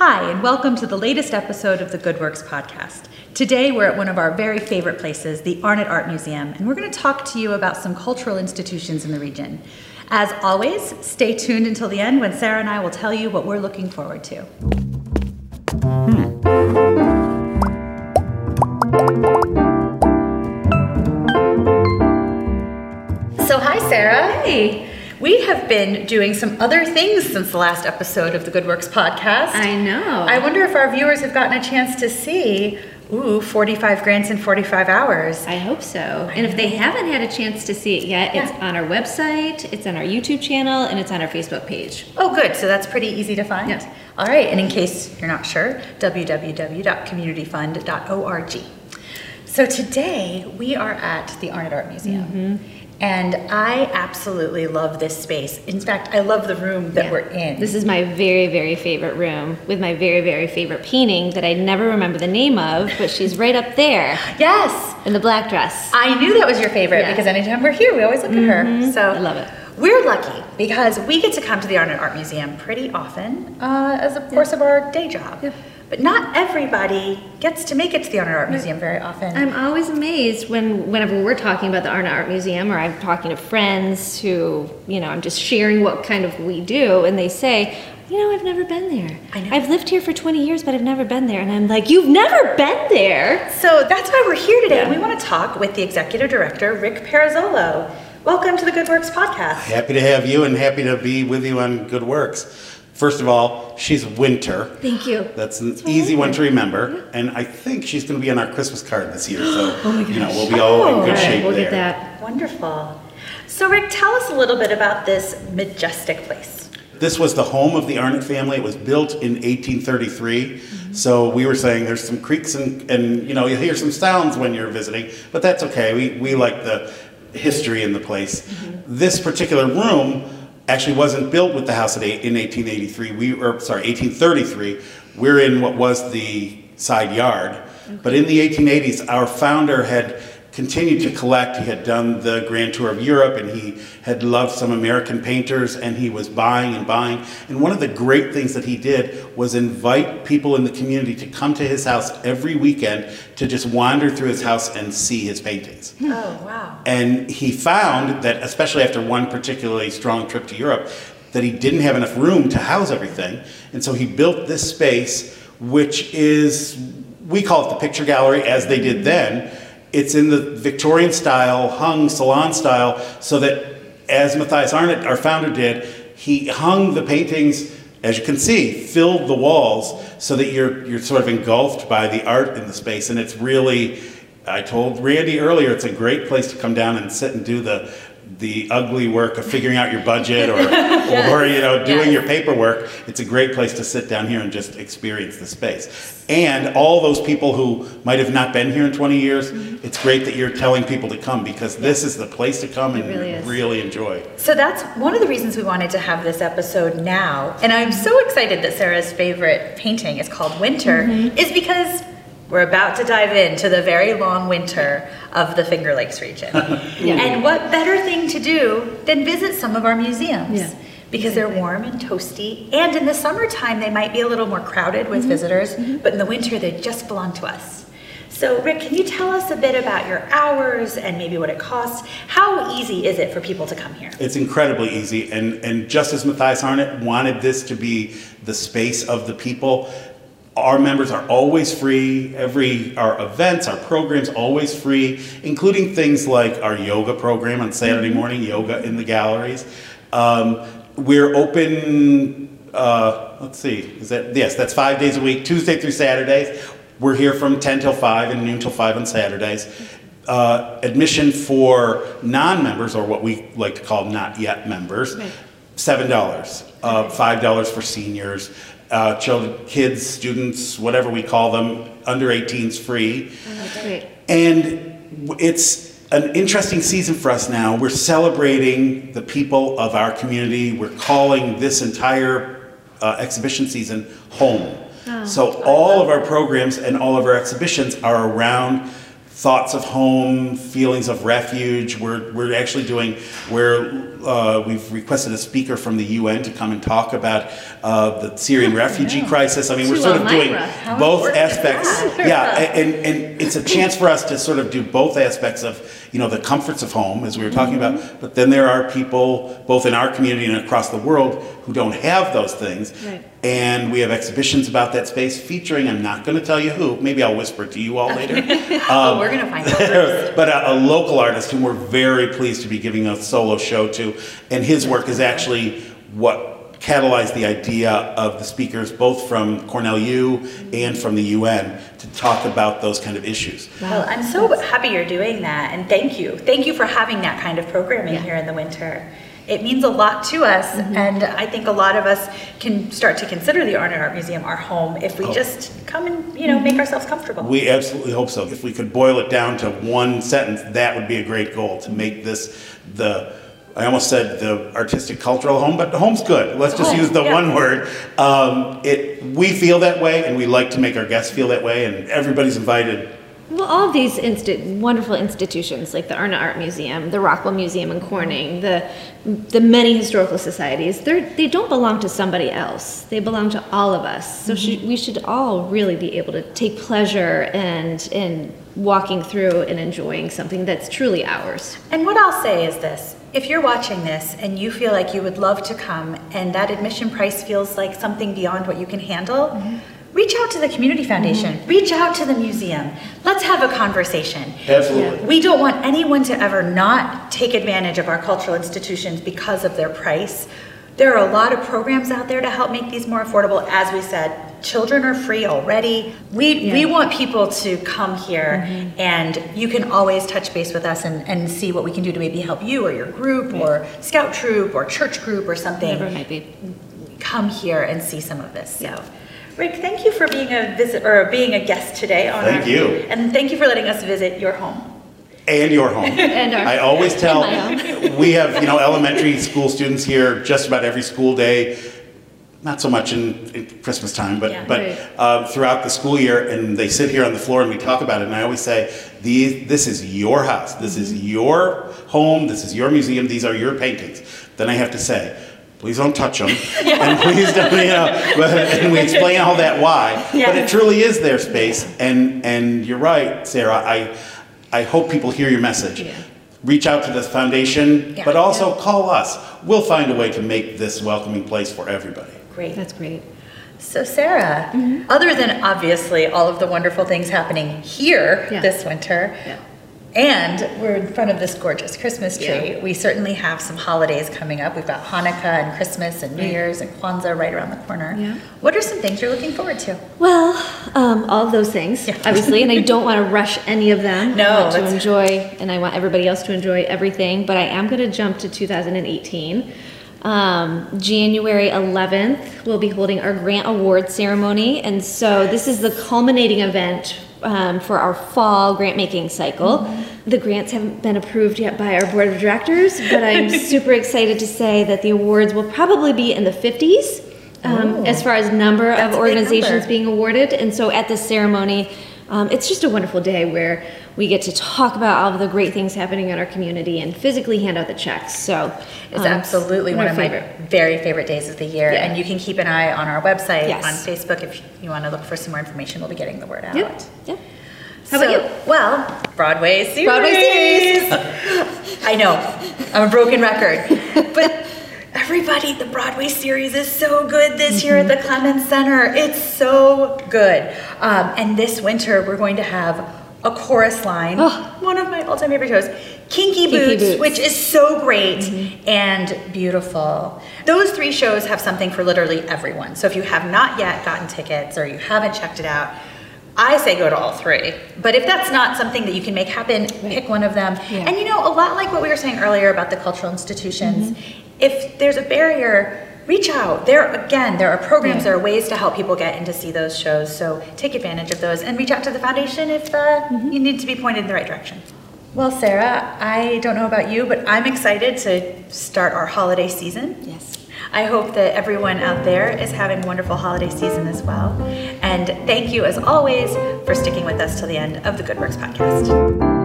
Hi, and welcome to the latest episode of the Good Works podcast. Today we're at one of our very favorite places, the Arnot Art Museum, and we're going to talk to you about some cultural institutions in the region. As always, stay tuned until the end when Sara and I will tell you what we're looking forward to. So hi, Sara. Hey. We have been doing some other things since the last episode of the Good Works podcast. I know. I wonder if our viewers have gotten a chance to see, 45 grants in 45 hours. I hope so. And if they haven't had a chance to see it yet, yeah, it's on our website, it's on our YouTube channel, and it's on our Facebook page. Oh, good. So that's pretty easy to find. Yep. All right. And in case you're not sure, www.communityfund.org. So today we are at the Arnot Art Museum. Mm-hmm. And I absolutely love this space. In fact, I love the room that we're in. This is my very, very favorite room with my very, very favorite painting that I never remember the name of, but she's right up there. Yes. In the black dress. I knew that was your favorite because anytime we're here, we always look at her. So I love it. We're lucky because we get to come to the Arnot Art Museum pretty often as a course of our day job. Yeah. But not everybody gets to make it to the Arnot Art Museum very often. I'm always amazed whenever we're talking about the Arnot Art Museum, or I'm talking to friends who, you know, I'm just sharing what kind of we do, and they say, you know, I've never been there. I know. I've lived here for 20 years, but I've never been there. And I'm like, you've never been there? So that's why we're here today. Yeah. We want to talk with the Executive Director, Rick Pirozzolo. Welcome to the Good Works podcast. Happy to have you and happy to be with you on Good Works. First of all, she's Winter. Thank you. That's an easy one to remember. And I think she's going to be on our Christmas card this year. So, you know, we'll be all in good shape we'll there. We'll get that. Wonderful. So, Rick, tell us a little bit about this majestic place. This was the home of the Arnot family. It was built in 1833. Mm-hmm. So we were saying there's some creaks and, you know, you'll hear some sounds when you're visiting. But that's okay. We like the history in the place. Mm-hmm. This particular room actually wasn't built with the house in 1883. 1833. We're in what was the side yard. Okay. But in the 1880s, our founder had continued to collect. He had done the grand tour of Europe, and he had loved some American painters, and he was buying. And one of the great things that he did was invite people in the community to come to his house every weekend to just wander through his house and see his paintings. Oh, wow. And he found that, especially after one particularly strong trip to Europe, that he didn't have enough room to house everything. And so he built this space, which is, we call it the picture gallery, as they did then. It's in the Victorian style, hung salon style, so that, as Matthias Arnot, our founder, did, he hung the paintings, as you can see, filled the walls, so that you're sort of engulfed by the art in the space. And it's really, I told Randy earlier, it's a great place to come down and sit and do the ugly work of figuring out your budget or or you know, doing your paperwork. It's a great place to sit down here and just experience the space. And all those people who might have not been here in 20 years, it's great that you're telling people to come, because this is the place to come and really enjoy. So that's one of the reasons we wanted to have this episode now. And I'm so excited that Sara's favorite painting is called Winter, is because we're about to dive into the very long winter of the Finger Lakes region. And what better thing to do than visit some of our museums? Yeah. Because they're warm and toasty, and in the summertime they might be a little more crowded with visitors, but in the winter they just belong to us. So Rick, can you tell us a bit about your hours and maybe what it costs? How easy is it for people to come here? It's incredibly easy, and just as Matthias Arnot wanted this to be the space of the people, our members are always free. Our events, our programs, always free, including things like our yoga program on Saturday morning, yoga in the galleries. We're open, that's 5 days a week, Tuesday through Saturdays. We're here from 10 till 5 and noon till 5 on Saturdays. Admission for non-members, or what we like to call not yet members, $7, $5 for seniors. Children, kids, students, whatever we call them, under 18's free. Oh, that's great. And it's an interesting season for us now. We're celebrating the people of our community. We're calling this entire exhibition season home. Oh, so all of our programs and all of our exhibitions are around thoughts of home, feelings of refuge. We're actually doing we've requested a speaker from the UN to come and talk about the Syrian refugee crisis. I mean, we're sort of doing both aspects. Yeah, and it's a chance for us to sort of do both aspects of, you know, the comforts of home, as we were talking about, but then there are people, both in our community and across the world, who don't have those things. Right. And we have exhibitions about that space featuring, I'm not going to tell you who, maybe I'll whisper it to you all later. Oh, we're going to find out. But a local artist whom we're very pleased to be giving a solo show to, and his work is actually what catalyzed the idea of the speakers, both from Cornell U and from the UN, to talk about those kind of issues. Well, I'm so happy you're doing that, and thank you. Thank you for having that kind of programming here in the winter. It means a lot to us, and I think a lot of us can start to consider the Arnot Art Museum our home if we just come and, you know, make ourselves comfortable. We absolutely hope so. If we could boil it down to one sentence, that would be a great goal, to make this the, I almost said the artistic cultural home, but the home's good. Let's just use the one word. We feel that way, and we like to make our guests feel that way, and everybody's invited. Well, all of these wonderful institutions, like the Arnot Art Museum, the Rockwell Museum in Corning, the many historical societies, they don't belong to somebody else. They belong to all of us. So we should all really be able to take pleasure in walking through and enjoying something that's truly ours. And what I'll say is this. If you're watching this and you feel like you would love to come and that admission price feels like something beyond what you can handle, reach out to the Community Foundation, reach out to the museum. Let's have a conversation. Absolutely. We don't want anyone to ever not take advantage of our cultural institutions because of their price. There are a lot of programs out there to help make these more affordable. As we said, children are free already. We want people to come here, and you can always touch base with us and see what we can do to maybe help you or your group or scout troop or church group or something. Whatever it might be. Come here and see some of this. So, Rick, thank you for being a guest today on our show. And thank you for letting us visit your home. And your home. And our home. I always tell, we have, you know, elementary school students here just about every school day, not so much in Christmas time, but throughout the school year, and they sit here on the floor and we talk about it, and I always say, this is your house, this is your home, this is your museum, these are your paintings. Then I have to say, please don't touch them, and please don't, you know, and we explain all that why, but it truly is their space, and you're right, Sara, I hope people hear your message. Yeah. Reach out to the foundation, but also call us. We'll find a way to make this welcoming place for everybody. Great. That's great. So Sara, other than obviously all of the wonderful things happening here this winter, and we're in front of this gorgeous Christmas tree, we certainly have some holidays coming up. We've got Hanukkah and Christmas and New Year's and Kwanzaa right around the corner. What are some things you're looking forward to? Well, all of those things, obviously, and I don't want to rush any of them. No. I want to enjoy, and I want everybody else to enjoy everything, but I am going to jump to 2018. January 11th, we'll be holding our grant award ceremony, and so this is the culminating event for our fall grant making cycle. The grants haven't been approved yet by our board of directors, but I'm super excited to say that the awards will probably be in the 50s as far as number of organizations being awarded. And so at this ceremony, it's just a wonderful day where we get to talk about all of the great things happening in our community and physically hand out the checks. So it's absolutely one of my very favorite days of the year. Yeah. And you can keep an eye on our website, on Facebook, if you want to look for some more information. We'll be getting the word out. Yep. How about you? Well, Broadway series. I know, I'm a broken record, but everybody, the Broadway series is so good this year at the Clemens Center. It's so good. And this winter we're going to have A Chorus Line, one of my all-time favorite shows, Kinky Boots, which is so great and beautiful. Those three shows have something for literally everyone. So if you have not yet gotten tickets or you haven't checked it out, I say go to all three. But if that's not something that you can make happen, pick one of them. And you know, a lot like what we were saying earlier about the cultural institutions, if there's a barrier, reach out. There are programs, there are ways to help people get in to see those shows, so take advantage of those and reach out to the foundation if you need to be pointed in the right direction. Well, Sara, I don't know about you, but I'm excited to start our holiday season. Yes. I hope that everyone out there is having a wonderful holiday season as well. And thank you, as always, for sticking with us till the end of the Good Works Podcast.